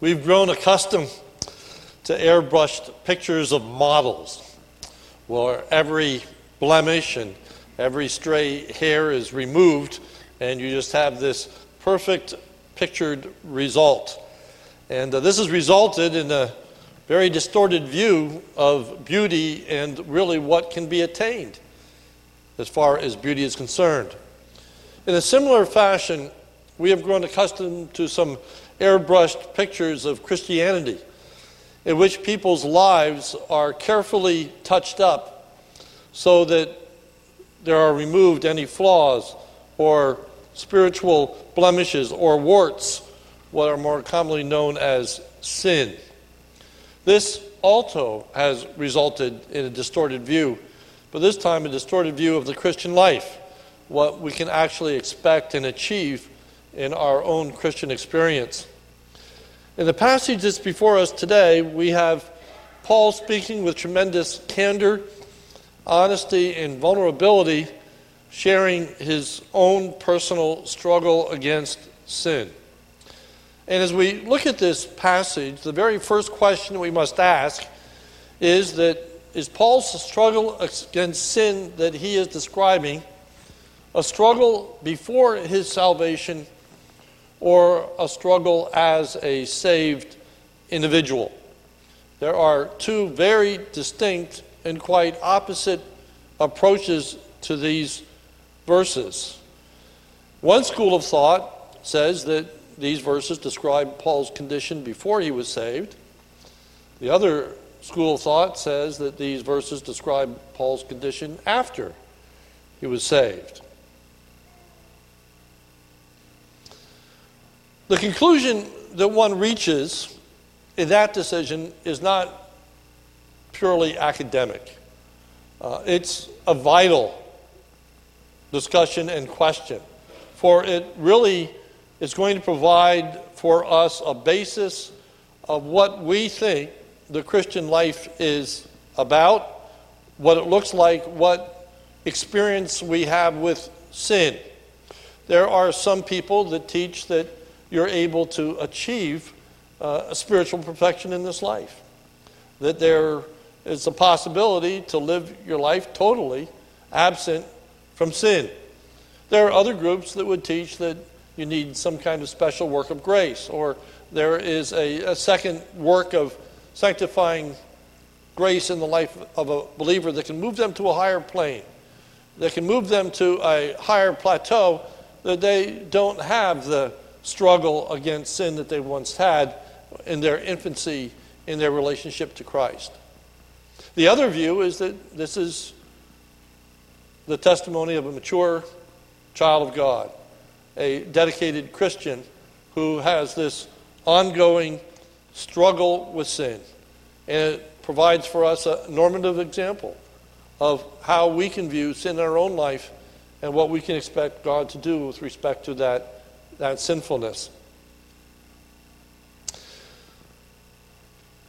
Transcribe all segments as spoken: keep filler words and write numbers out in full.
We've grown accustomed to airbrushed pictures of models where every blemish and every stray hair is removed and you just have this perfect pictured result. And uh, this has resulted in a very distorted view of beauty and really what can be attained as far as beauty is concerned. In a similar fashion, we have grown accustomed to some airbrushed pictures of Christianity in which people's lives are carefully touched up so that there are removed any flaws or spiritual blemishes or warts, what are more commonly known as sin. This also has resulted in a distorted view, but this time a distorted view of the Christian life, what we can actually expect and achieve in our own Christian experience. In the passage that's before us today, we have Paul speaking with tremendous candor, honesty, and vulnerability, sharing his own personal struggle against sin. And as we look at this passage, the very first question we must ask is that, is Paul's struggle against sin that he is describing a struggle before his salvation or a struggle as a saved individual? There are two very distinct and quite opposite approaches to these verses. One school of thought says that these verses describe Paul's condition before he was saved. The other school of thought says that these verses describe Paul's condition after he was saved. The conclusion that one reaches in that decision is not purely academic. Uh, it's a vital discussion and question, for it really is going to provide for us a basis of what we think the Christian life is about, what it looks like, what experience we have with sin. There are some people that teach that you're able to achieve uh, a spiritual perfection in this life, that there is a possibility to live your life totally absent from sin. There are other groups that would teach that you need some kind of special work of grace, or there is a, a second work of sanctifying grace in the life of a believer that can move them to a higher plane, that can move them to a higher plateau, that they don't have the struggle against sin that they once had in their infancy in their relationship to Christ. The other view is that this is the testimony of a mature child of God, a dedicated Christian who has this ongoing struggle with sin. And it provides for us a normative example of how we can view sin in our own life and what we can expect God to do with respect to that that sinfulness.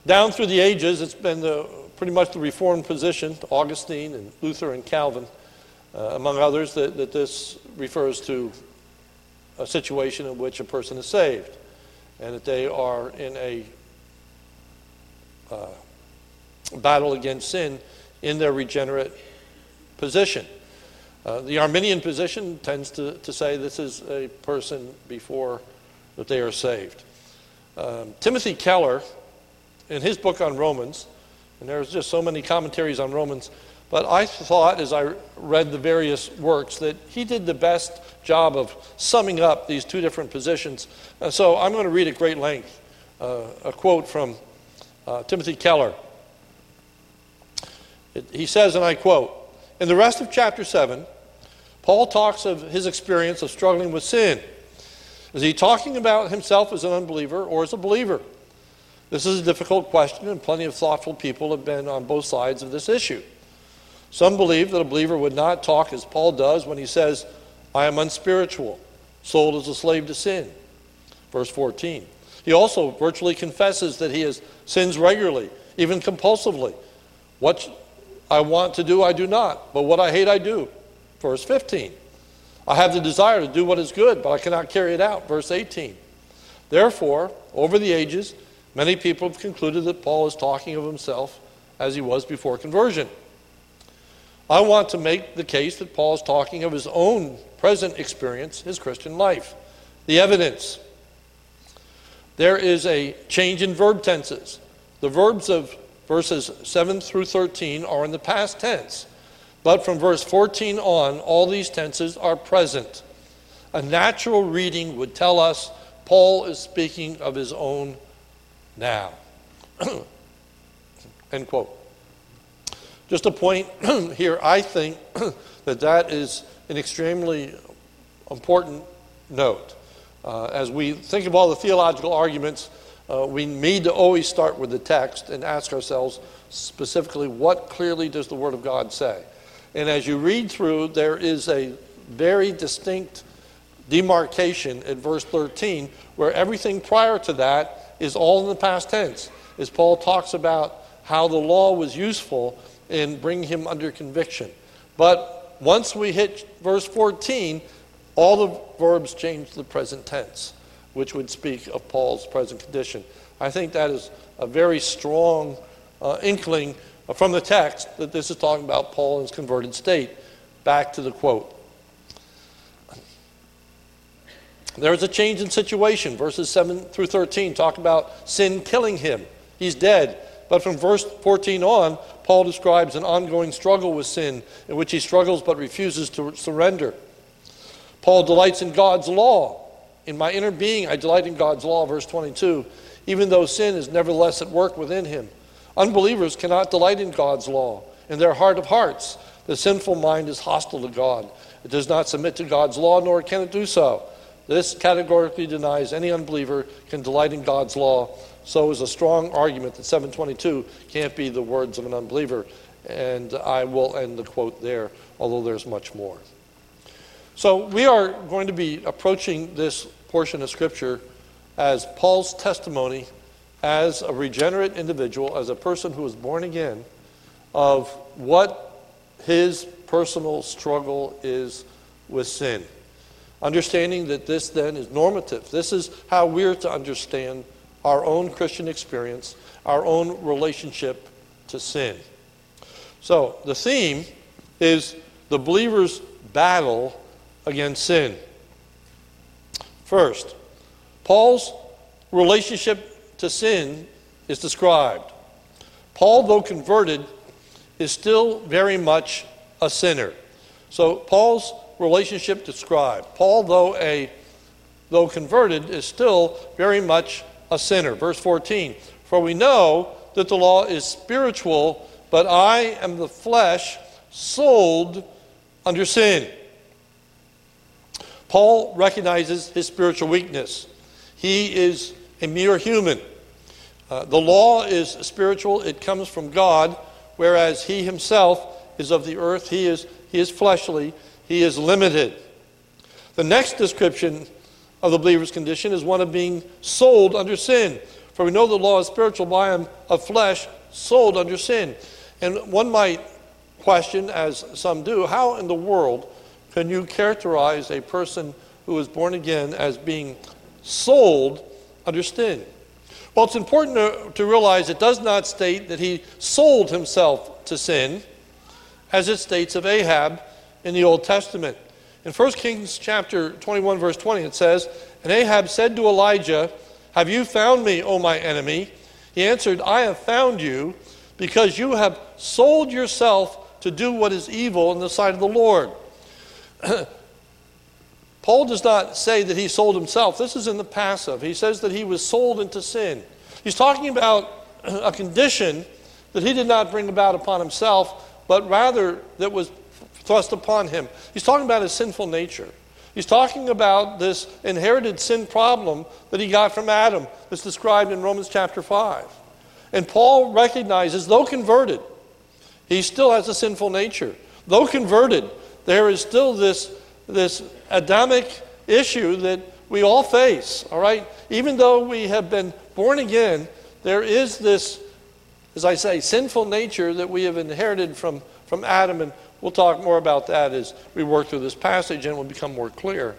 Down through the ages, it's been the, pretty much the Reformed position, Augustine and Luther and Calvin, uh, among others, that, that this refers to a situation in which a person is saved and that they are in a uh, battle against sin in their regenerate position. Uh, the Arminian position tends to, to say this is a person before that they are saved. Um, Timothy Keller, in his book on Romans, and there's just so many commentaries on Romans, but I thought as I read the various works that he did the best job of summing up these two different positions. And so I'm going to read at great length uh, a quote from uh, Timothy Keller. It, he says, and I quote, "In the rest of chapter seven, Paul talks of his experience of struggling with sin. Is he talking about himself as an unbeliever or as a believer? This is a difficult question, and plenty of thoughtful people have been on both sides of this issue. Some believe that a believer would not talk as Paul does when he says, 'I am unspiritual, sold as a slave to sin.' Verse fourteen. He also virtually confesses that he has sins regularly, even compulsively. What I want to do, I do not, but what I hate, I do. Verse fifteen. I have the desire to do what is good, but I cannot carry it out. Verse eighteen. Therefore, over the ages, many people have concluded that Paul is talking of himself as he was before conversion. I want to make the case that Paul is talking of his own present experience, his Christian life. The evidence. There is a change in verb tenses. The verbs of verses seven through thirteen are in the past tense, but from verse fourteen on, all these tenses are present. A natural reading would tell us Paul is speaking of his own now. End quote. Just a point here, I think that that is an extremely important note. Uh, as we think of all the theological arguments, uh, we need to always start with the text and ask ourselves specifically, what clearly does the Word of God say? And as you read through, there is a very distinct demarcation at verse thirteen, where everything prior to that is all in the past tense, as Paul talks about how the law was useful in bringing him under conviction. But once we hit verse fourteen, all the verbs change to the present tense, which would speak of Paul's present condition. I think that is a very strong uh, inkling from the text that this is talking about Paul in his converted state. Back to the quote. There is a change in situation. Verses seven through thirteen talk about sin killing him. He's dead. But from verse fourteen on, Paul describes an ongoing struggle with sin in which he struggles but refuses to surrender. Paul delights in God's law. In my inner being, I delight in God's law, verse twenty-two, even though sin is nevertheless at work within him. Unbelievers cannot delight in God's law. In their heart of hearts, the sinful mind is hostile to God. It does not submit to God's law, nor can it do so. This categorically denies any unbeliever can delight in God's law. So is a strong argument that seven twenty-two can't be the words of an unbeliever. And I will end the quote there, although there's much more. So we are going to be approaching this portion of Scripture as Paul's testimony as a regenerate individual, as a person who was born again, of what his personal struggle is with sin. Understanding that this then is normative. This is how we're to understand our own Christian experience, our own relationship to sin. So the theme is the believer's battle against sin. First, Paul's relationship to sin is described. Paul, though converted, is still very much a sinner. So Paul's relationship described. Paul, though a though converted, is still very much a sinner. Verse fourteen, for we know that the law is spiritual, but I am the flesh sold under sin. Paul recognizes his spiritual weakness. He is a mere human. Uh, the law is spiritual. It comes from God, whereas he himself is of the earth. He is, he is fleshly. He is limited. The next description of the believer's condition is one of being sold under sin. For we know the law is spiritual, but I am of flesh, sold under sin. And one might question, as some do, how in the world can you characterize a person who is born again as being sold under sin? Well, it's important to, to realize it does not state that he sold himself to sin, as it states of Ahab in the Old Testament. In First Kings chapter twenty-one, verse twenty, it says, and Ahab said to Elijah, have you found me, O my enemy? He answered, I have found you, because you have sold yourself to do what is evil in the sight of the Lord. Paul does not say that he sold himself. This is in the passive. He says that he was sold into sin. He's talking about a condition that he did not bring about upon himself, but rather that was thrust upon him. He's talking about his sinful nature. He's talking about this inherited sin problem that he got from Adam that's described in Romans chapter five. And Paul recognizes, though converted, he still has a sinful nature. Though converted, there is still this, this Adamic issue that we all face, all right? Even though we have been born again, there is this, as I say, sinful nature that we have inherited from, from Adam, and we'll talk more about that as we work through this passage and it will become more clear.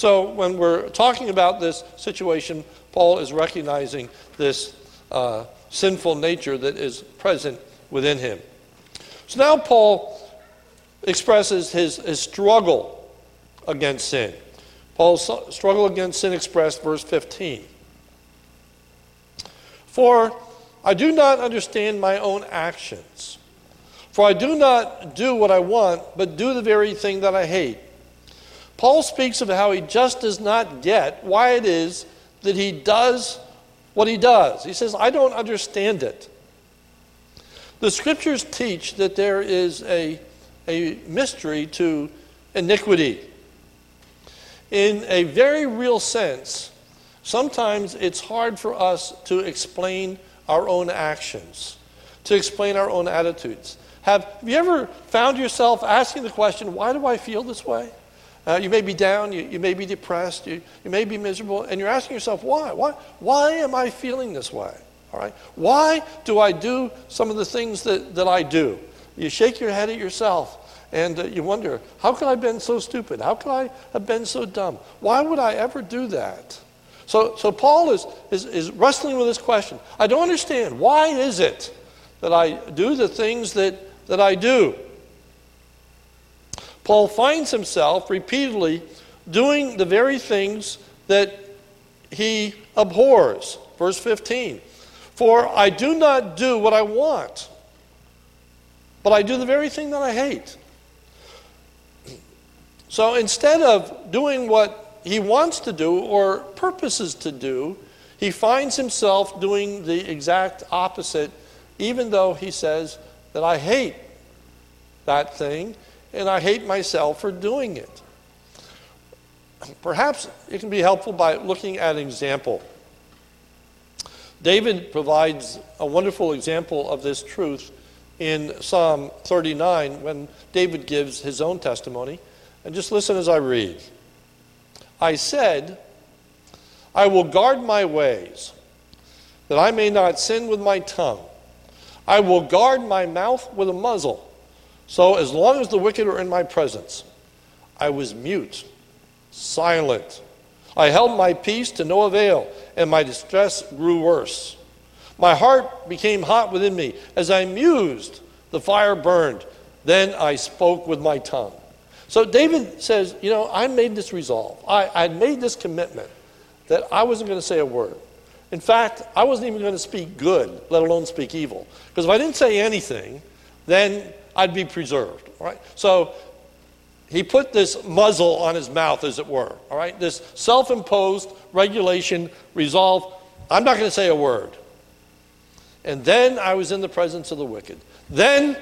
So when we're talking about this situation, Paul is recognizing this uh, sinful nature that is present within him. So now Paul expresses his, his struggle against sin. Paul's struggle against sin expressed, verse fifteen. For I do not understand my own actions. For I do not do what I want, but do the very thing that I hate. Paul speaks of how he just does not get why it is that he does what he does. He says, I don't understand it. The scriptures teach that there is a, a mystery to iniquity. In a very real sense, sometimes it's hard for us to explain our own actions, to explain our own attitudes. Have, have you ever found yourself asking the question, why do I feel this way? Uh, you may be down, you, you may be depressed, you, you may be miserable, and you're asking yourself, why? Why? Why am I feeling this way? All right? Why do I do some of the things that, that I do? You shake your head at yourself, and uh, you wonder, how could I have been so stupid? How could I have been so dumb? Why would I ever do that? So, so Paul is, is, is wrestling with this question. I don't understand. Why is it that I do the things that that I do? Paul finds himself repeatedly doing the very things that he abhors. Verse fifteen, for I do not do what I want, but I do the very thing that I hate. So instead of doing what he wants to do or purposes to do, he finds himself doing the exact opposite, even though he says that I hate that thing and I hate myself for doing it. Perhaps it can be helpful by looking at an example. David provides a wonderful example of this truth in Psalm thirty-nine when David gives his own testimony. And just listen as I read. I said, I will guard my ways, that I may not sin with my tongue. I will guard my mouth with a muzzle, so as long as the wicked are in my presence. I was mute, silent. I held my peace to no avail, and my distress grew worse. My heart became hot within me. As I mused, the fire burned. Then I spoke with my tongue. So David says, you know, I made this resolve. I, I made this commitment that I wasn't going to say a word. In fact, I wasn't even going to speak good, let alone speak evil. Because if I didn't say anything, then I'd be preserved, all right? So he put this muzzle on his mouth, as it were, all right? This self-imposed regulation, resolve, I'm not going to say a word. And then I was in the presence of the wicked. Then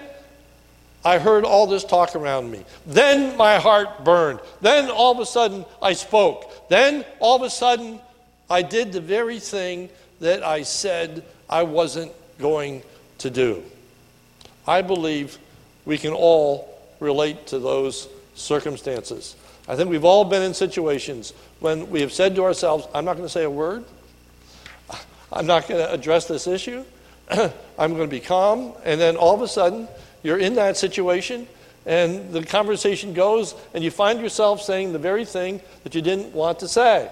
I heard all this talk around me. Then my heart burned. Then all of a sudden I spoke. Then all of a sudden I did the very thing that I said I wasn't going to do. I believe we can all relate to those circumstances. I think we've all been in situations when we have said to ourselves, I'm not going to say a word. I'm not going to address this issue. I'm going to be calm. And then all of a sudden, you're in that situation, and the conversation goes, and you find yourself saying the very thing that you didn't want to say.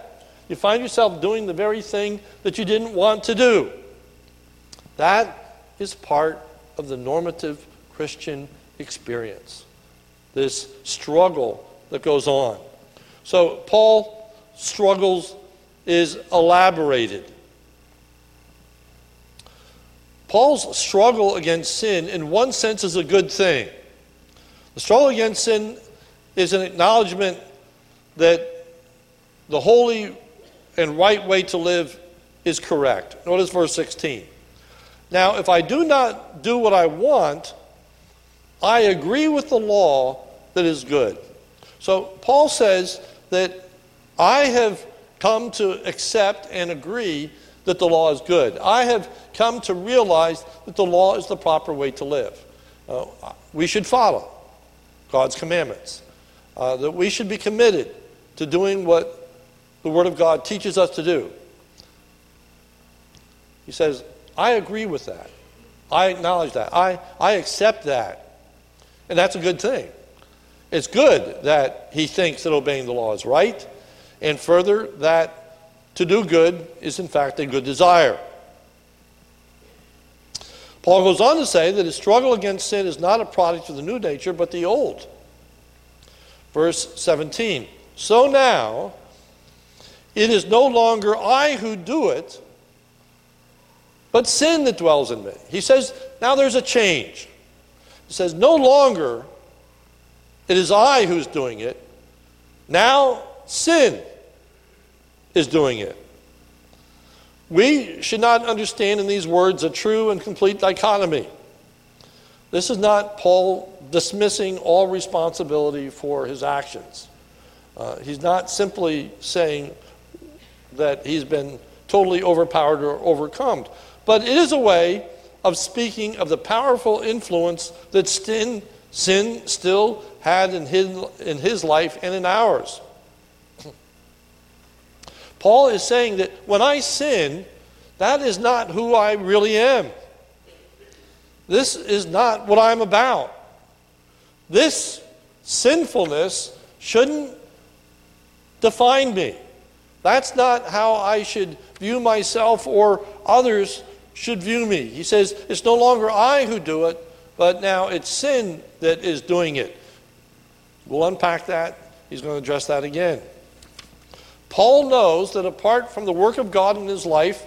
You find yourself doing the very thing that you didn't want to do. That is part of the normative Christian experience, this struggle that goes on. So Paul's struggles is elaborated. Paul's struggle against sin, in one sense, is a good thing. The struggle against sin is an acknowledgement that the holy and right way to live is correct. Notice verse sixteen. Now, if I do not do what I want, I agree with the law that is good. So Paul says that I have come to accept and agree that the law is good. I have come to realize that the law is the proper way to live. Uh, we should follow God's commandments. Uh, that we should be committed to doing what the Word of God teaches us to do. He says, I agree with that. I acknowledge that. I, I accept that. And that's a good thing. It's good that he thinks that obeying the law is right. And further, that to do good is in fact a good desire. Paul goes on to say that his struggle against sin is not a product of the new nature, but the old. Verse seventeen, so now, it is no longer I who do it, but sin that dwells in me. He says, now there's a change. He says, no longer it is I who's doing it. Now sin is doing it. We should not understand in these words a true and complete dichotomy. This is not Paul dismissing all responsibility for his actions. Uh, he's not simply saying that he's been totally overpowered or overcome. But it is a way of speaking of the powerful influence that sin, sin still had in his, in his life and in ours. Paul is saying that when I sin, that is not who I really am. This is not what I'm about. This sinfulness shouldn't define me. That's not how I should view myself or others should view me. He says, it's no longer I who do it, but now it's sin that is doing it. We'll unpack that. He's going to address that again. Paul knows that apart from the work of God in his life,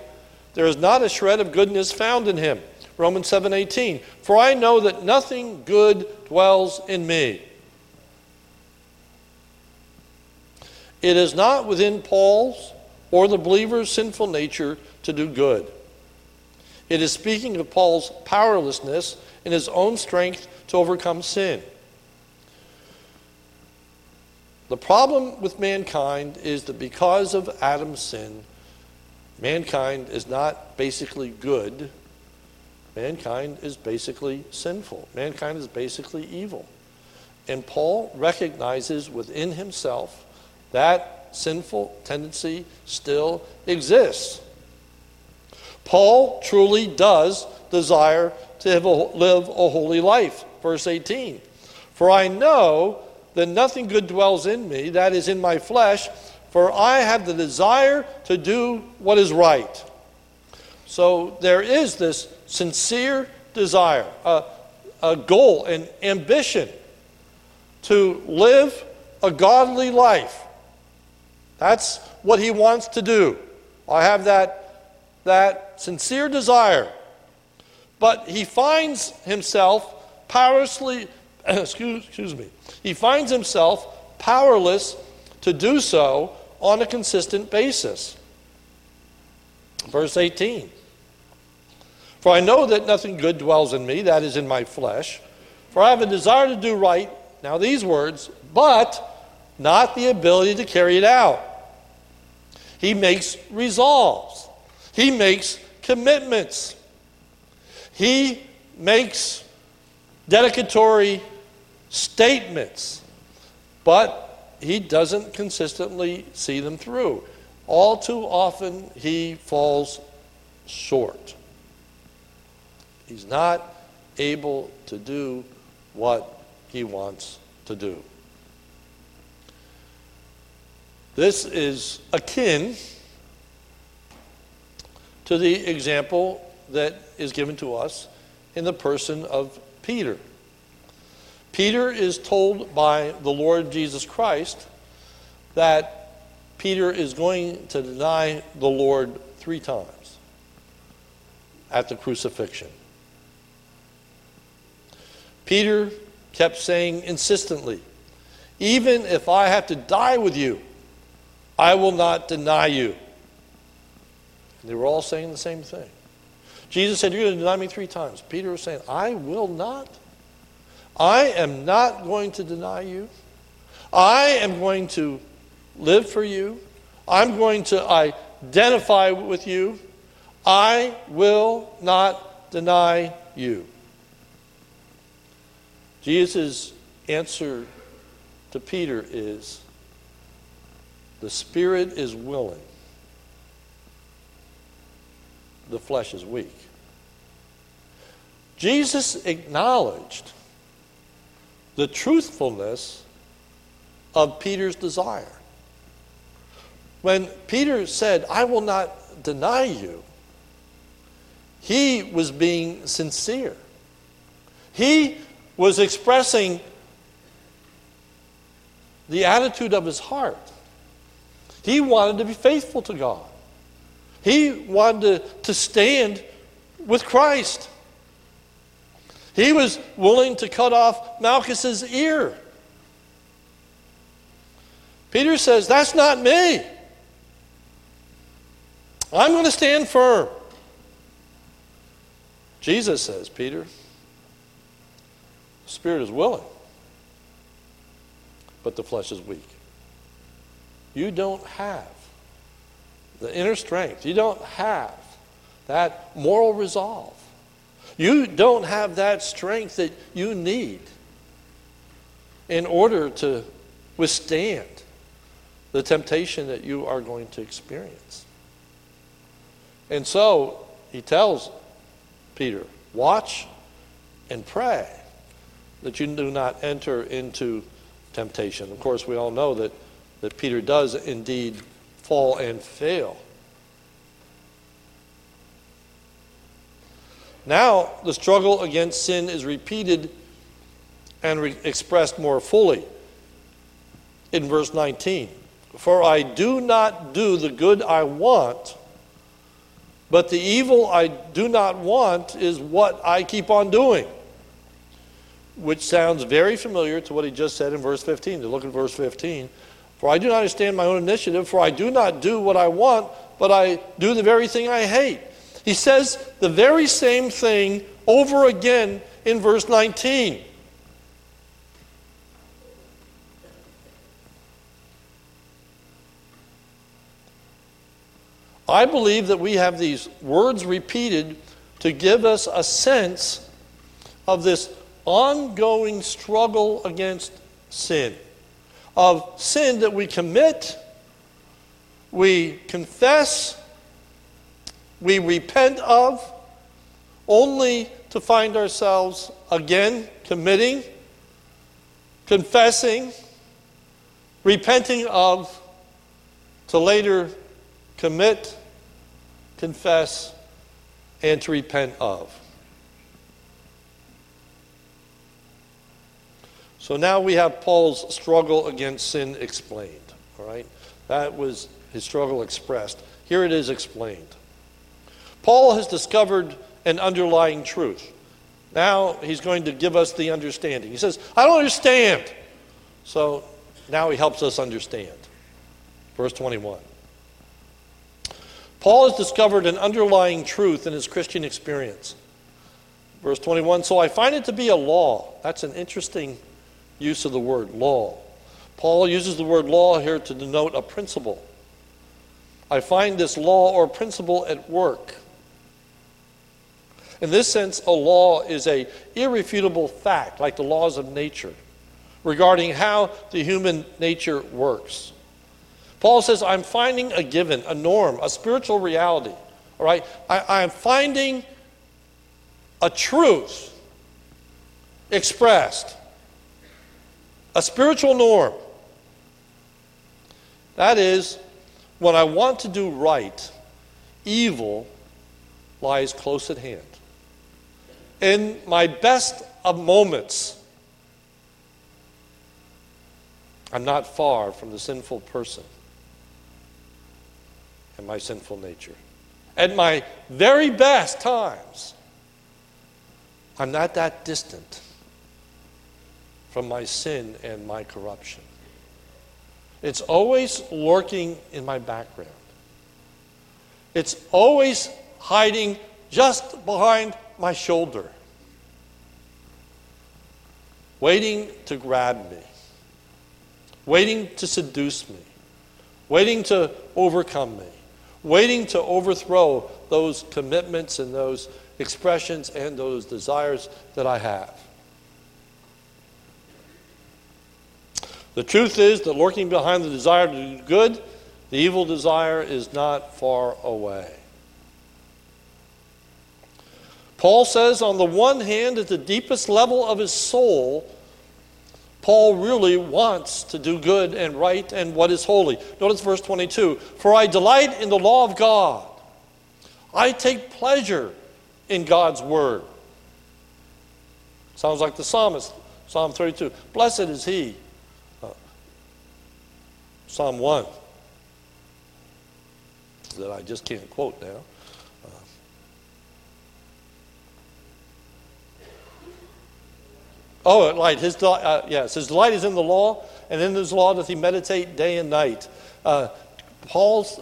there is not a shred of goodness found in him. Romans seven eighteen, for I know that nothing good dwells in me. It is not within Paul's or the believer's sinful nature to do good. It is speaking of Paul's powerlessness in his own strength to overcome sin. The problem with mankind is that because of Adam's sin, mankind is not basically good. Mankind is basically sinful. Mankind is basically evil. And Paul recognizes within himself that sinful tendency still exists. Paul truly does desire to live a holy life. Verse eighteen, for I know that nothing good dwells in me, that is in my flesh, for I have the desire to do what is right. So there is this sincere desire, a, a goal, an ambition to live a godly life. That's what he wants to do. I have that, that sincere desire. But he finds himself powerlessly, excuse, excuse me, he finds himself powerless to do so on a consistent basis. Verse eighteen. For I know that nothing good dwells in me, that is in my flesh. For I have a desire to do right, now these words, but not the ability to carry it out. He makes resolves. He makes commitments. He makes dedicatory statements, but he doesn't consistently see them through. All too often, he falls short. He's not able to do what he wants to do. This is akin to the example that is given to us in the person of Peter. Peter is told by the Lord Jesus Christ that Peter is going to deny the Lord three times at the crucifixion. Peter kept saying insistently, even if I have to die with you, I will not deny you. And they were all saying the same thing. Jesus said, you're going to deny me three times. Peter was saying, I will not. I am not going to deny you. I am going to live for you. I'm going to identify with you. I will not deny you. Jesus' answer to Peter is, the spirit is willing. The flesh is weak. Jesus acknowledged the truthfulness of Peter's desire. When Peter said, "I will not deny you," he was being sincere. He was expressing the attitude of his heart. He wanted to be faithful to God. He wanted to, to stand with Christ. He was willing to cut off Malchus's ear. Peter says, "That's not me. I'm going to stand firm." Jesus says, "Peter, the spirit is willing, but the flesh is weak." You don't have the inner strength. You don't have that moral resolve. You don't have that strength that you need in order to withstand the temptation that you are going to experience. And so he tells Peter, "Watch and pray that you do not enter into temptation." Of course, we all know that, that Peter does indeed fall and fail. Now, the struggle against sin is repeated and re- expressed more fully in verse nineteen. "For I do not do the good I want, but the evil I do not want is what I keep on doing." Which sounds very familiar to what he just said in verse fifteen. Look at verse fifteen. "For I do not understand my own initiative, for I do not do what I want, but I do the very thing I hate." He says the very same thing over again in verse nineteen. I believe that we have these words repeated to give us a sense of this ongoing struggle against sin, of sin that we commit, we confess, we repent of, only to find ourselves again committing, confessing, repenting of, to later commit, confess, and to repent of. So now we have Paul's struggle against sin explained. All right? That was his struggle expressed. Here it is explained. Paul has discovered an underlying truth. Now he's going to give us the understanding. He says, "I don't understand." So now he helps us understand. Verse twenty-one. Paul has discovered an underlying truth in his Christian experience. Verse twenty-one, "So I find it to be a law." That's an interesting use of the word law. Paul uses the word law here to denote a principle. "I find this law or principle at work." In this sense, a law is an irrefutable fact, like the laws of nature, regarding how the human nature works. Paul says, "I'm finding a given, a norm, a spiritual reality." All right? I, I'm finding a truth expressed, a spiritual norm. That is, when I want to do right, evil lies close at hand. In my best of moments, I'm not far from the sinful person and my sinful nature. At my very best times, I'm not that distant from my sin and my corruption. It's always lurking in my background. It's always hiding just behind my shoulder, waiting to grab me, waiting to seduce me, waiting to overcome me, waiting to overthrow those commitments and those expressions and those desires that I have. The truth is that lurking behind the desire to do good, the evil desire is not far away. Paul says, on the one hand, at the deepest level of his soul, Paul really wants to do good and right and what is holy. Notice verse twenty-two. For I delight in the law of God. I take pleasure in God's word. Sounds like the psalmist, Psalm thirty-two. Blessed is he. Uh, Psalm one. That I just can't quote now. Oh, light. His delight, uh, yes, his delight is in the law, and in his law doth he meditate day and night. Uh, Paul's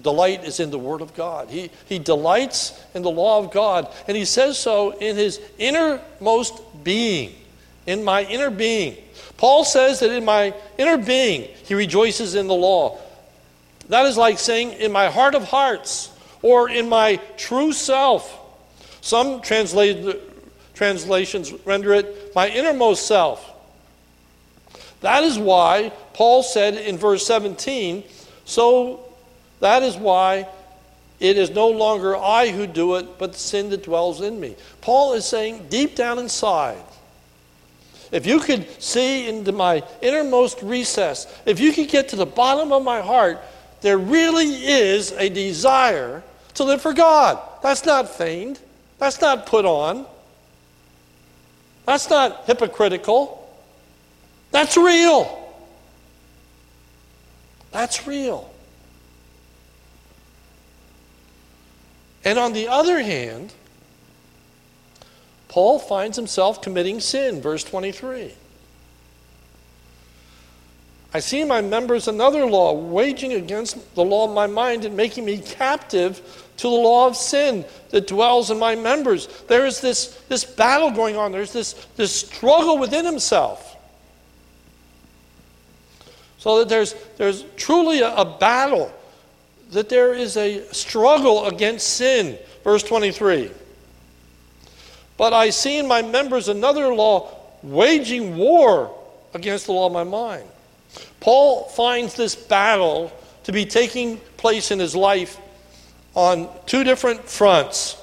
delight is in the Word of God. He he delights in the law of God, and he says so in his innermost being, in my inner being. Paul says that in my inner being he rejoices in the law. That is like saying in my heart of hearts, or in my true self. Some translate. Translations render it, my innermost self. That is why Paul said in verse seventeen, so that is why it is no longer I who do it, but the sin that dwells in me. Paul is saying deep down inside, if you could see into my innermost recess, if you could get to the bottom of my heart, there really is a desire to live for God. That's not feigned. That's not put on. That's not hypocritical. That's real. That's real. And on the other hand, Paul finds himself committing sin, verse twenty-three. I see in my members another law, waging against the law of my mind and making me captive to the law of sin that dwells in my members. There is this, this battle going on. There's this, this struggle within himself. So that there's, there's truly a, a battle, that there is a struggle against sin. Verse twenty-three. But I see in my members another law waging war against the law of my mind. Paul finds this battle to be taking place in his life on two different fronts.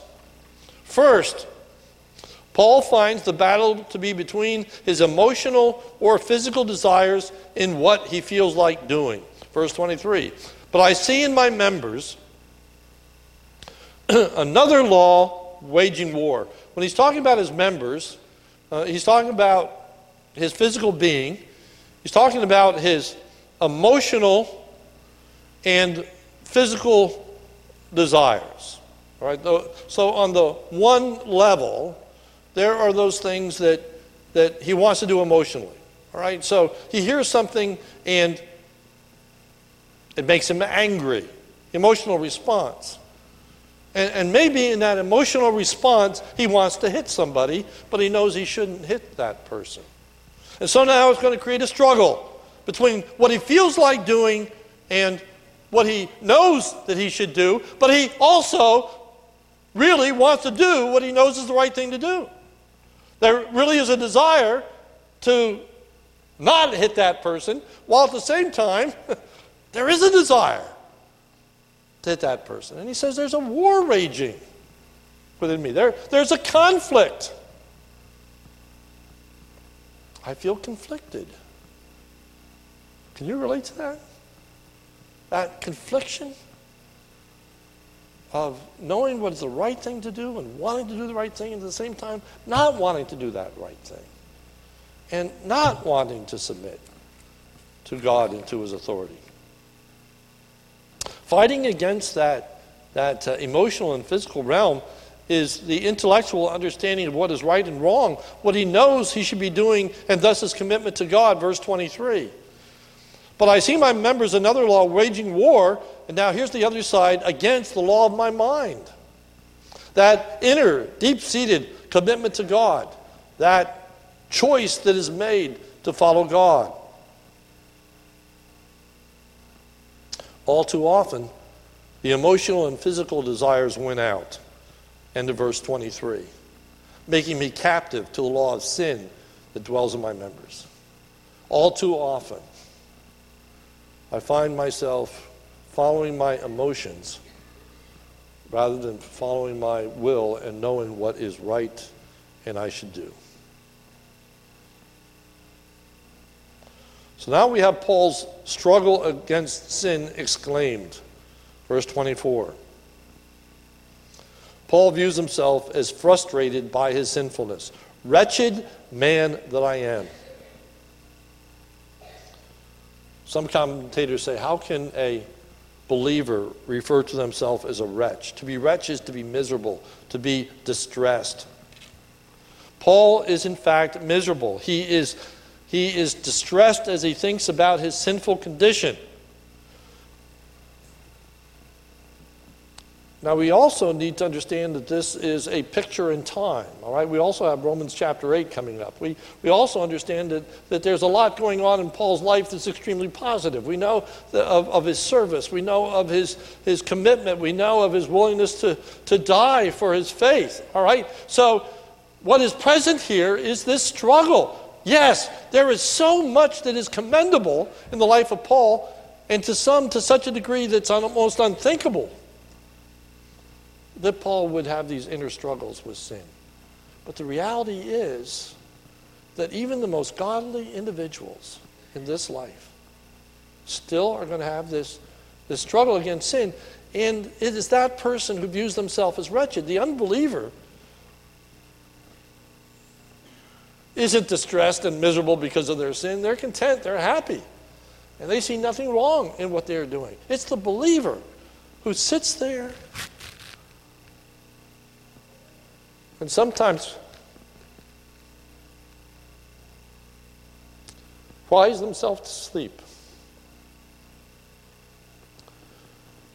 First, Paul finds the battle to be between his emotional or physical desires and what he feels like doing. Verse twenty-three, but I see in my members another law waging war. When he's talking about his members, uh, he's talking about his physical being. He's talking about his emotional and physical desires. All right? So on the one level, there are those things that, that he wants to do emotionally. All right? So he hears something and it makes him angry. Emotional response. And, and maybe in that emotional response, he wants to hit somebody, but he knows he shouldn't hit that person. And so now it's going to create a struggle between what he feels like doing and what he knows that he should do, but he also really wants to do what he knows is the right thing to do. There really is a desire to not hit that person, while at the same time, there is a desire to hit that person. And he says there's a war raging within me. There, there's a conflict. I feel conflicted. Can you relate to that? That confliction of knowing what's the right thing to do and wanting to do the right thing, and at the same time not wanting to do that right thing and not wanting to submit to God and to his authority. Fighting against that, that uh, emotional and physical realm is the intellectual understanding of what is right and wrong, what he knows he should be doing, and thus his commitment to God, verse twenty-three. But I see my members another law waging war, and now here's the other side, against the law of my mind. That inner, deep-seated commitment to God, that choice that is made to follow God. All too often, the emotional and physical desires win out. End of verse twenty-three. Making me captive to the law of sin that dwells in my members. All too often, I find myself following my emotions rather than following my will and knowing what is right and I should do. So now we have Paul's struggle against sin exclaimed. Verse twenty-four. Paul views himself as frustrated by his sinfulness. Wretched man that I am. Some commentators say, how can a believer refer to themselves as a wretch? To be wretched is to be miserable, to be distressed. Paul is in fact miserable. He is, he is distressed as he thinks about his sinful condition. Now we also need to understand that this is a picture in time, all right? We also have Romans chapter eight coming up. We we also understand that, that there's a lot going on in Paul's life that's extremely positive. We know the, of, of his service. We know of his, his commitment. We know of his willingness to, to die for his faith, all right? So what is present here is this struggle. Yes, there is so much that is commendable in the life of Paul, and to some to such a degree that's almost unthinkable, that Paul would have these inner struggles with sin. But the reality is that even the most godly individuals in this life still are going to have this, this struggle against sin. And it is that person who views themselves as wretched. The unbeliever isn't distressed and miserable because of their sin. They're content, they're happy, and they see nothing wrong in what they're doing. It's the believer who sits there and sometimes cries themselves to sleep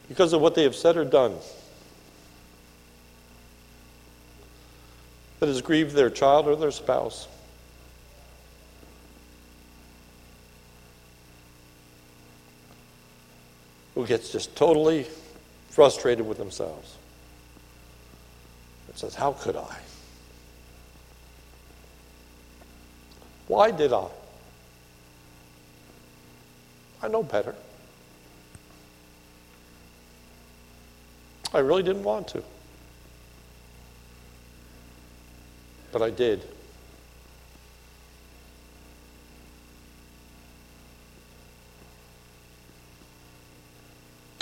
because of what they have said or done that has grieved their child or their spouse. Who gets just totally frustrated with themselves. Says, how could I? Why did I? I know better. I really didn't want to. But I did.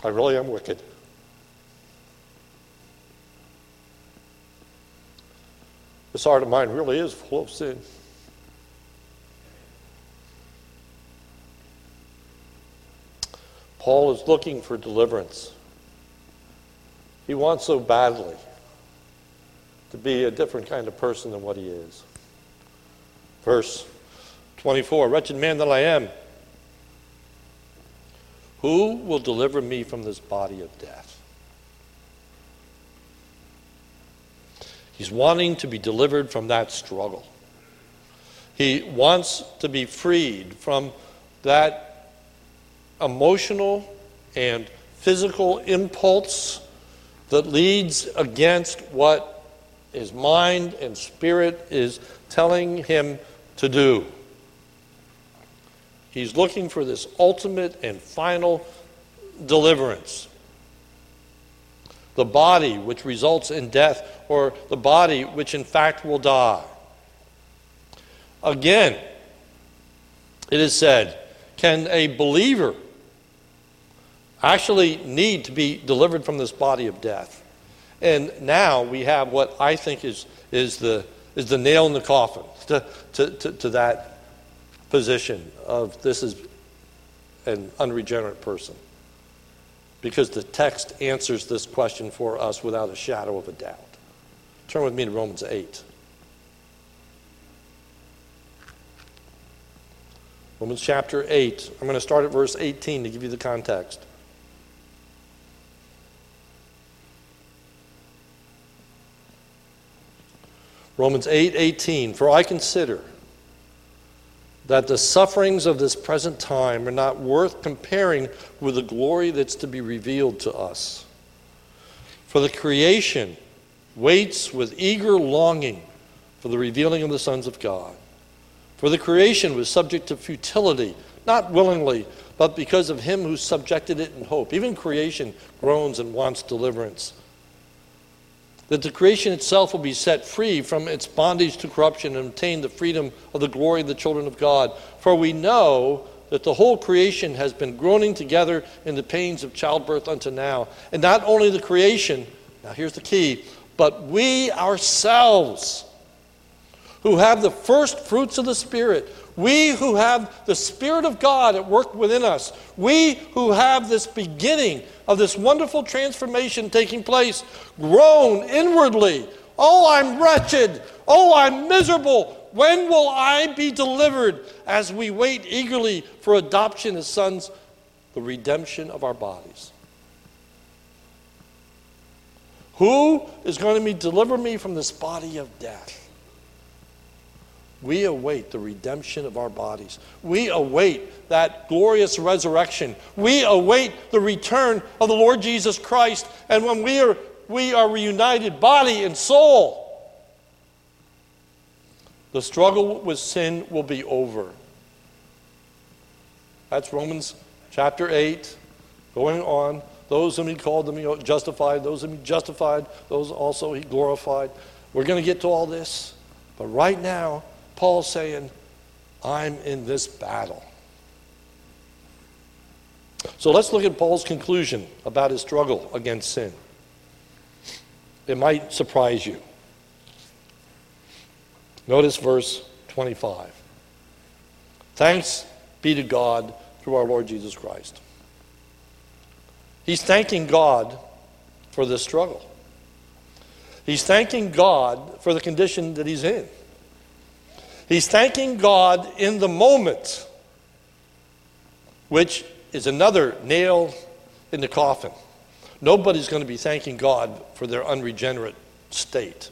I really am wicked. This heart of mine really is full of sin. Paul is looking for deliverance. He wants so badly to be a different kind of person than what he is. Verse twenty-four, wretched man that I am, who will deliver me from this body of death? He's wanting to be delivered from that struggle. He wants to be freed from that emotional and physical impulse that leads against what his mind and spirit is telling him to do. He's looking for this ultimate and final deliverance. The body which results in death, or the body which in fact will die. Again, it is said, can a believer actually need to be delivered from this body of death? And now we have what I think is, is, the, is the nail in the coffin to, to, to, to that position of this is an unregenerate person. Because the text answers this question for us without a shadow of a doubt. Turn with me to Romans eight. Romans chapter eight. I'm going to start at verse eighteen to give you the context. Romans eight, eighteen. For I consider that the sufferings of this present time are not worth comparing with the glory that's to be revealed to us. For the creation waits with eager longing for the revealing of the sons of God. For the creation was subject to futility, not willingly, but because of him who subjected it in hope. Even creation groans and wants deliverance. That the creation itself will be set free from its bondage to corruption and obtain the freedom of the glory of the children of God. For we know that the whole creation has been groaning together in the pains of childbirth unto now. And not only the creation, now here's the key, but we ourselves who have the first fruits of the Spirit, we who have the Spirit of God at work within us, we who have this beginning of this wonderful transformation taking place, groan inwardly. Oh, I'm wretched. Oh, I'm miserable. When will I be delivered? As we wait eagerly for adoption as sons, the redemption of our bodies. Who is going to deliver me from this body of death? We await the redemption of our bodies. We await that glorious resurrection. We await the return of the Lord Jesus Christ. And when we are we are reunited body and soul, the struggle with sin will be over. That's Romans chapter eight, going on. Those whom he called them, he justified. Those whom he justified, those also he glorified. We're going to get to all this. But right now, Paul's saying, I'm in this battle. So let's look at Paul's conclusion about his struggle against sin. It might surprise you. Notice verse twenty-five. Thanks be to God through our Lord Jesus Christ. He's thanking God for this struggle. He's thanking God for the condition that he's in. He's thanking God in the moment, which is another nail in the coffin. Nobody's going to be thanking God for their unregenerate state.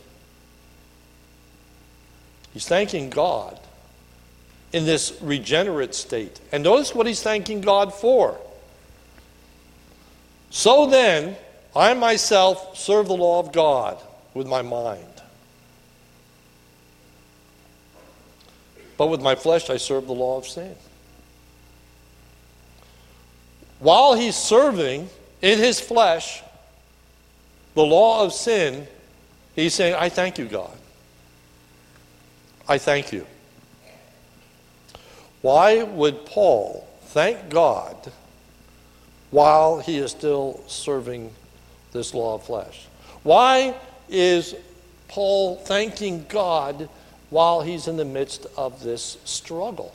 He's thanking God in this regenerate state. And notice what he's thanking God for. So then, I myself serve the law of God with my mind. But with my flesh I serve the law of sin. While he's serving in his flesh the law of sin, he's saying, I thank you, God. I thank you. Why would Paul thank God while he is still serving this law of flesh? Why is Paul thanking God while he's in the midst of this struggle?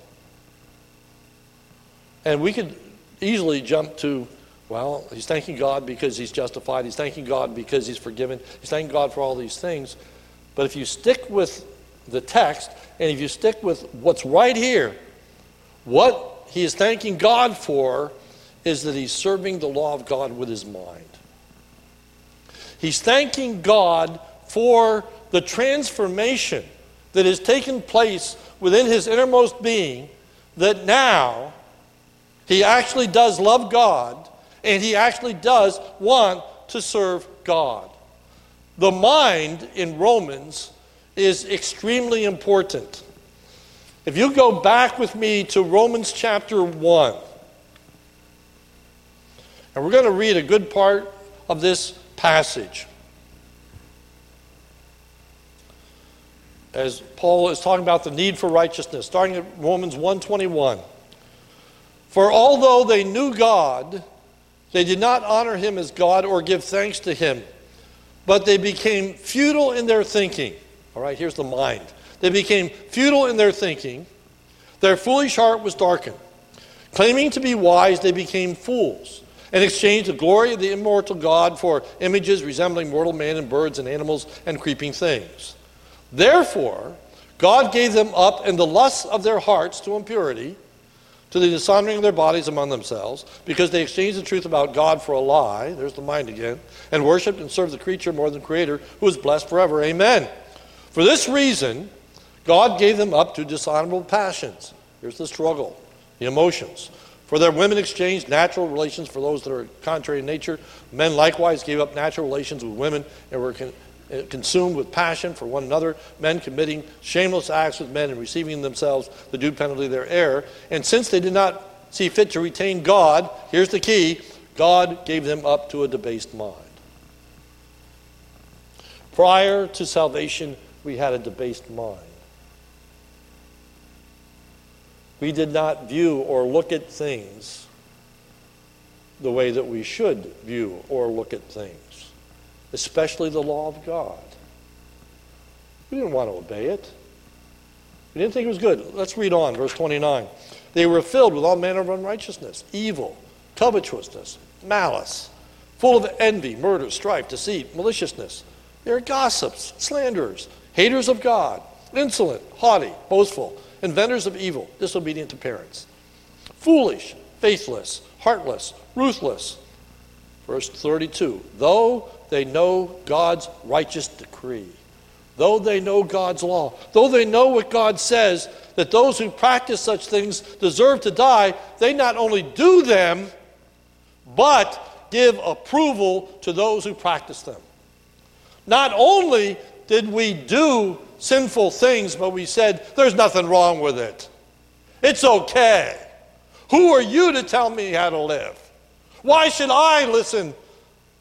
And we could easily jump to, well, he's thanking God because he's justified. He's thanking God because he's forgiven. He's thanking God for all these things. But if you stick with the text, and if you stick with what's right here, what he is thanking God for is that he's serving the law of God with his mind. He's thanking God for the transformation that has taken place within his innermost being, that now he actually does love God and he actually does want to serve God. The mind in Romans is extremely important. If you go back with me to Romans chapter one, and we're going to read a good part of this passage. As Paul is talking about the need for righteousness, starting at Romans one twenty-one. For although they knew God, they did not honor him as God or give thanks to him, but they became futile in their thinking. All right, here's the mind. They became futile in their thinking. Their foolish heart was darkened. Claiming to be wise, they became fools and exchanged the glory of the immortal God for images resembling mortal man and birds and animals and creeping things. Therefore, God gave them up in the lusts of their hearts to impurity, to the dishonoring of their bodies among themselves, because they exchanged the truth about God for a lie, there's the mind again, and worshipped and served the creature more than the Creator, who is blessed forever. Amen. For this reason, God gave them up to dishonorable passions. Here's the struggle, the emotions. For their women exchanged natural relations for those that are contrary in nature. Men likewise gave up natural relations with women and were con- consumed with passion for one another, men committing shameless acts with men and receiving themselves the due penalty of their error. And since they did not see fit to retain God, here's the key, God gave them up to a debased mind. Prior to salvation, we had a debased mind. We did not view or look at things the way that we should view or look at things, especially the law of God. We didn't want to obey it. We didn't think it was good. Let's read on, verse twenty-nine. They were filled with all manner of unrighteousness, evil, covetousness, malice, full of envy, murder, strife, deceit, maliciousness. They are gossips, slanderers, haters of God, insolent, haughty, boastful, inventors of evil, disobedient to parents, foolish, faithless, heartless, ruthless. Verse thirty-two, though they know God's righteous decree, though they know God's law, though they know what God says, that those who practice such things deserve to die, they not only do them, but give approval to those who practice them. Not only did we do sinful things, but we said, there's nothing wrong with it. It's okay. Who are you to tell me how to live? Why should I listen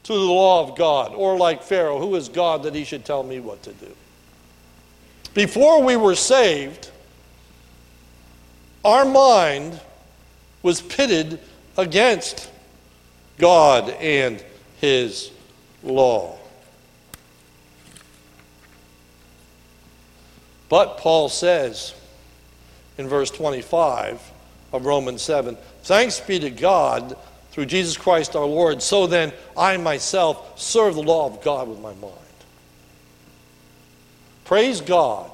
to the law of God? Or like Pharaoh, who is God that he should tell me what to do? Before we were saved, our mind was pitted against God and his law. But Paul says in verse twenty-five of Romans seven, thanks be to God through Jesus Christ our Lord. So then I myself serve the law of God with my mind. Praise God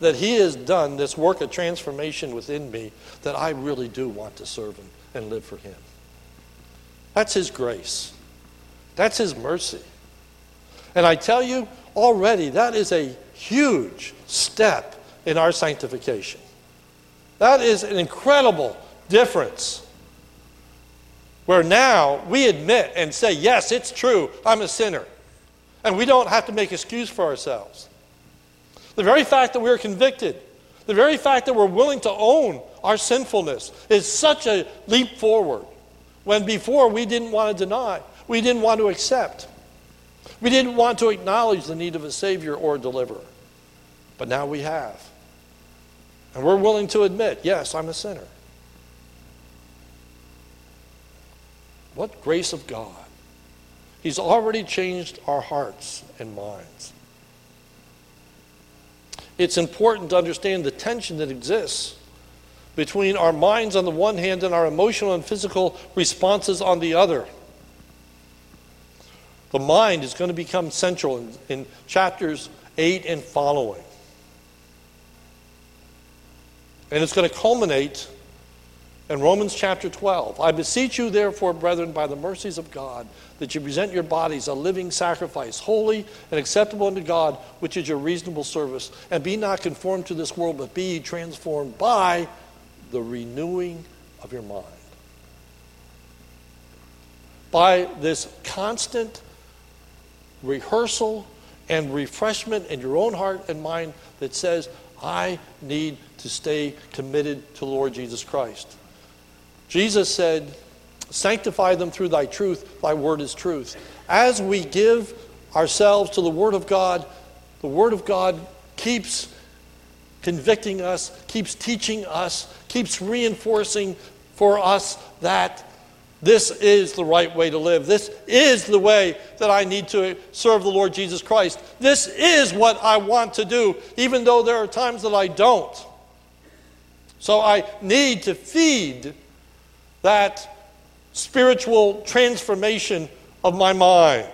that he has done this work of transformation within me, that I really do want to serve him and live for him. That's his grace. That's his mercy. And I tell you already, that is a huge step in our sanctification. That is an incredible difference, where now we admit and say, yes, it's true, I'm a sinner. And we don't have to make excuse for ourselves. The very fact that we're convicted, the very fact that we're willing to own our sinfulness is such a leap forward, when before we didn't want to deny, we didn't want to accept. We didn't want to acknowledge the need of a Savior or a deliverer. But now we have. And we're willing to admit, yes, I'm a sinner. What grace of God. He's already changed our hearts and minds. It's important to understand the tension that exists between our minds on the one hand and our emotional and physical responses on the other. The mind is going to become central in, in chapters eight and following. And it's going to culminate in Romans chapter twelve. I beseech you, therefore, brethren, by the mercies of God, that you present your bodies a living sacrifice, holy and acceptable unto God, which is your reasonable service. And be not conformed to this world, but be transformed by the renewing of your mind. By this constant rehearsal and refreshment in your own heart and mind that says, I need to stay committed to the Lord Jesus Christ. Jesus said, sanctify them through thy truth, thy word is truth. As we give ourselves to the word of God, the word of God keeps convicting us, keeps teaching us, keeps reinforcing for us that this is the right way to live. This is the way that I need to serve the Lord Jesus Christ. This is what I want to do, even though there are times that I don't. So I need to feed that spiritual transformation of my mind.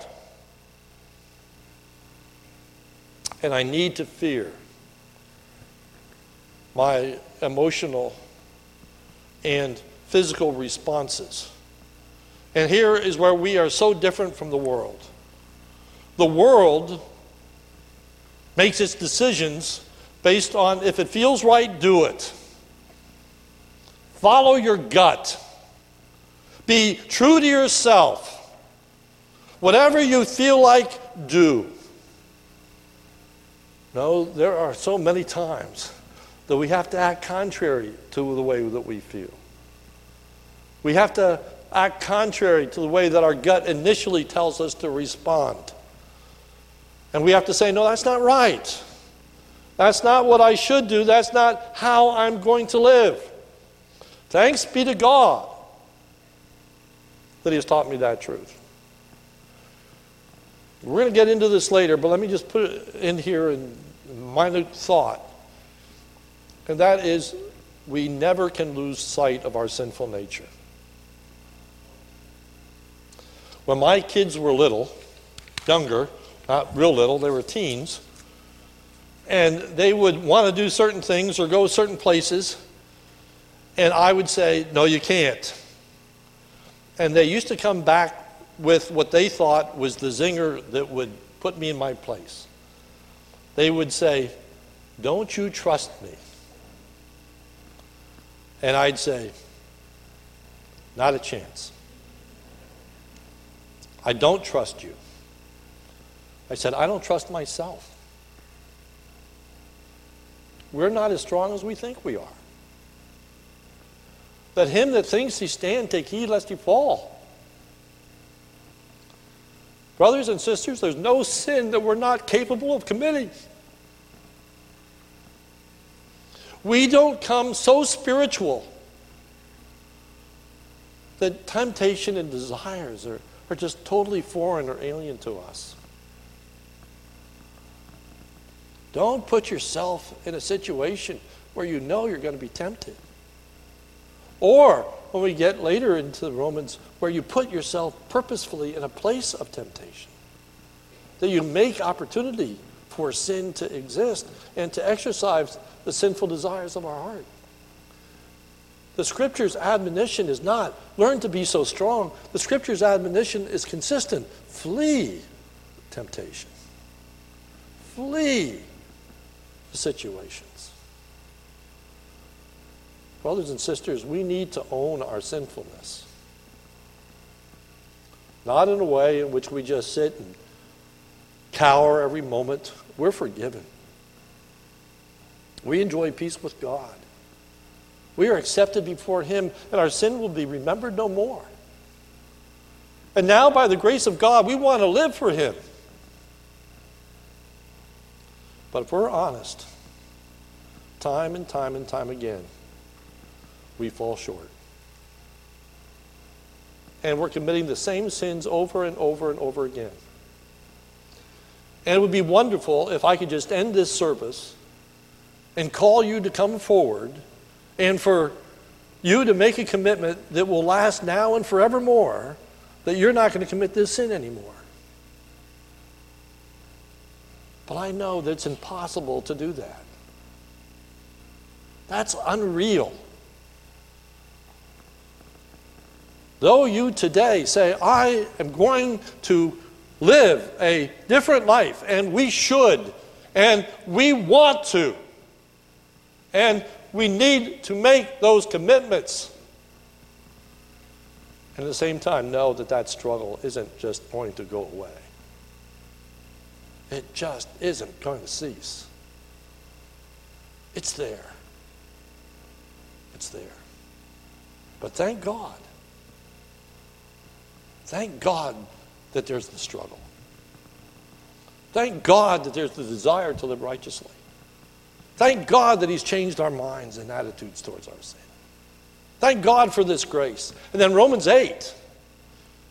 And I need to fear my emotional and physical responses. And here is where we are so different from the world. The world makes its decisions based on if it feels right, do it. Follow your gut. Be true to yourself. Whatever you feel like, do. No, there are so many times that we have to act contrary to the way that we feel. We have to act contrary to the way that our gut initially tells us to respond. And we have to say, no, that's not right. That's not what I should do. That's not how I'm going to live. Thanks be to God that He has taught me that truth. We're going to get into this later, but let me just put it in here in minute thought. And that is, we never can lose sight of our sinful nature. When my kids were little, younger, not real little, they were teens, and they would want to do certain things or go certain places, and I would say, no, you can't. And they used to come back with what they thought was the zinger that would put me in my place. They would say, don't you trust me? And I'd say, not a chance. I don't trust you. I said, I don't trust myself. We're not as strong as we think we are. Let him that thinks he stand take heed lest he fall. Brothers and sisters, there's no sin that we're not capable of committing. We don't come so spiritual that temptation and desires are, are just totally foreign or alien to us. Don't put yourself in a situation where you know you're going to be tempted. Or when we get later into Romans, where you put yourself purposefully in a place of temptation, that you make opportunity for sin to exist and to exercise the sinful desires of our heart. The Scripture's admonition is not, learn to be so strong. The Scripture's admonition is consistent. Flee temptation. Flee the situations. Brothers and sisters, we need to own our sinfulness. Not in a way in which we just sit and cower every moment. We're forgiven. We enjoy peace with God. We are accepted before Him, and our sin will be remembered no more. And now, by the grace of God, we want to live for Him. But if we're honest, time and time and time again, we fall short. And we're committing the same sins over and over and over again. And it would be wonderful if I could just end this service and call you to come forward and for you to make a commitment that will last now and forevermore, that you're not going to commit this sin anymore. But I know that it's impossible to do that. That's unreal. Though you today say, I am going to live a different life, and we should, and we want to, and we need to make those commitments. And at the same time, know that that struggle isn't just going to go away. It just isn't going to cease. It's there. It's there. But thank God. Thank God that there's the struggle. Thank God that there's the desire to live righteously. Thank God that He's changed our minds and attitudes towards our sin. Thank God for this grace. And then Romans eight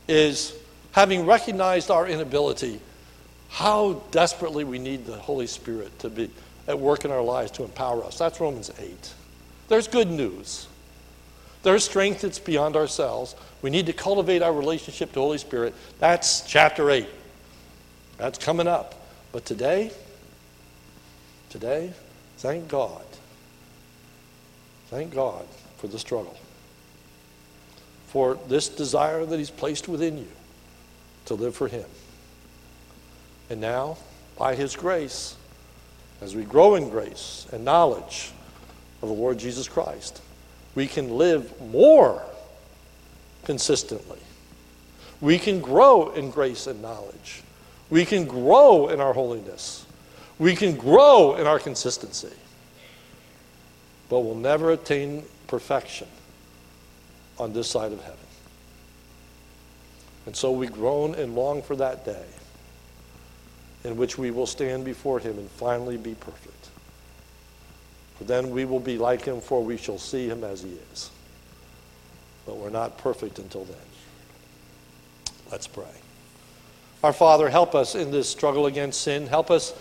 is, having recognized our inability, how desperately we need the Holy Spirit to be at work in our lives to empower us. That's Romans eight. There's good news. There's strength that's beyond ourselves. We need to cultivate our relationship to the Holy Spirit. That's chapter eight. That's coming up. But today, today, thank God. Thank God for the struggle. For this desire that He's placed within you to live for Him. And now, by His grace, as we grow in grace and knowledge of the Lord Jesus Christ, we can live more consistently. We can grow in grace and knowledge. We can grow in our holiness. We can grow in our consistency. But we'll never attain perfection on this side of heaven. And so we groan and long for that day in which we will stand before Him and finally be perfect. For then we will be like him, for we shall see him as he is. But we're not perfect until then. Let's pray. Our Father, help us in this struggle against sin. Help us,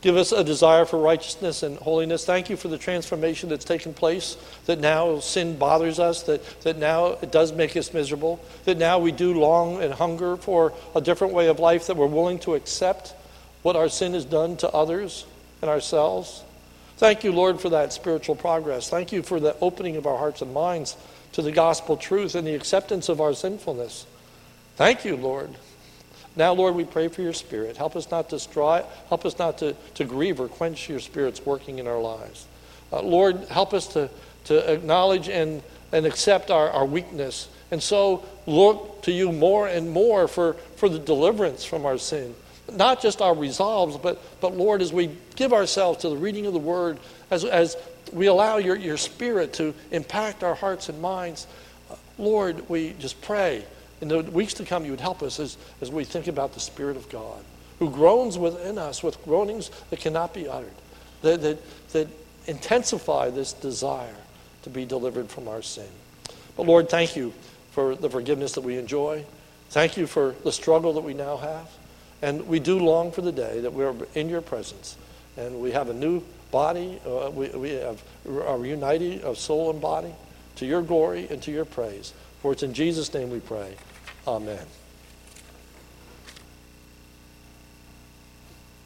give us a desire for righteousness and holiness. Thank you for the transformation that's taken place, that now sin bothers us, that, that now it does make us miserable, that now we do long and hunger for a different way of life, that we're willing to accept what our sin has done to others and ourselves. Thank you, Lord, for that spiritual progress. Thank you for the opening of our hearts and minds to the gospel truth and the acceptance of our sinfulness. Thank you, Lord. Now, Lord, we pray for your Spirit. Help us not to strive, help us not to, to grieve or quench your Spirit's working in our lives. Uh, Lord, help us to, to acknowledge and, and accept our, our weakness. And so look to you more and more for, for the deliverance from our sin. Not just our resolves, but, but Lord, as we give ourselves to the reading of the Word, as, as we allow your, your Spirit to impact our hearts and minds, Lord, we just pray in the weeks to come you would help us as, as we think about the Spirit of God, who groans within us with groanings that cannot be uttered, that, that, that intensify this desire to be delivered from our sin. But Lord, thank you for the forgiveness that we enjoy. Thank you for the struggle that we now have. And we do long for the day that we're in your presence and we have a new body, uh, we, we have a reuniting of soul and body to your glory and to your praise. For it's in Jesus' name we pray. Amen.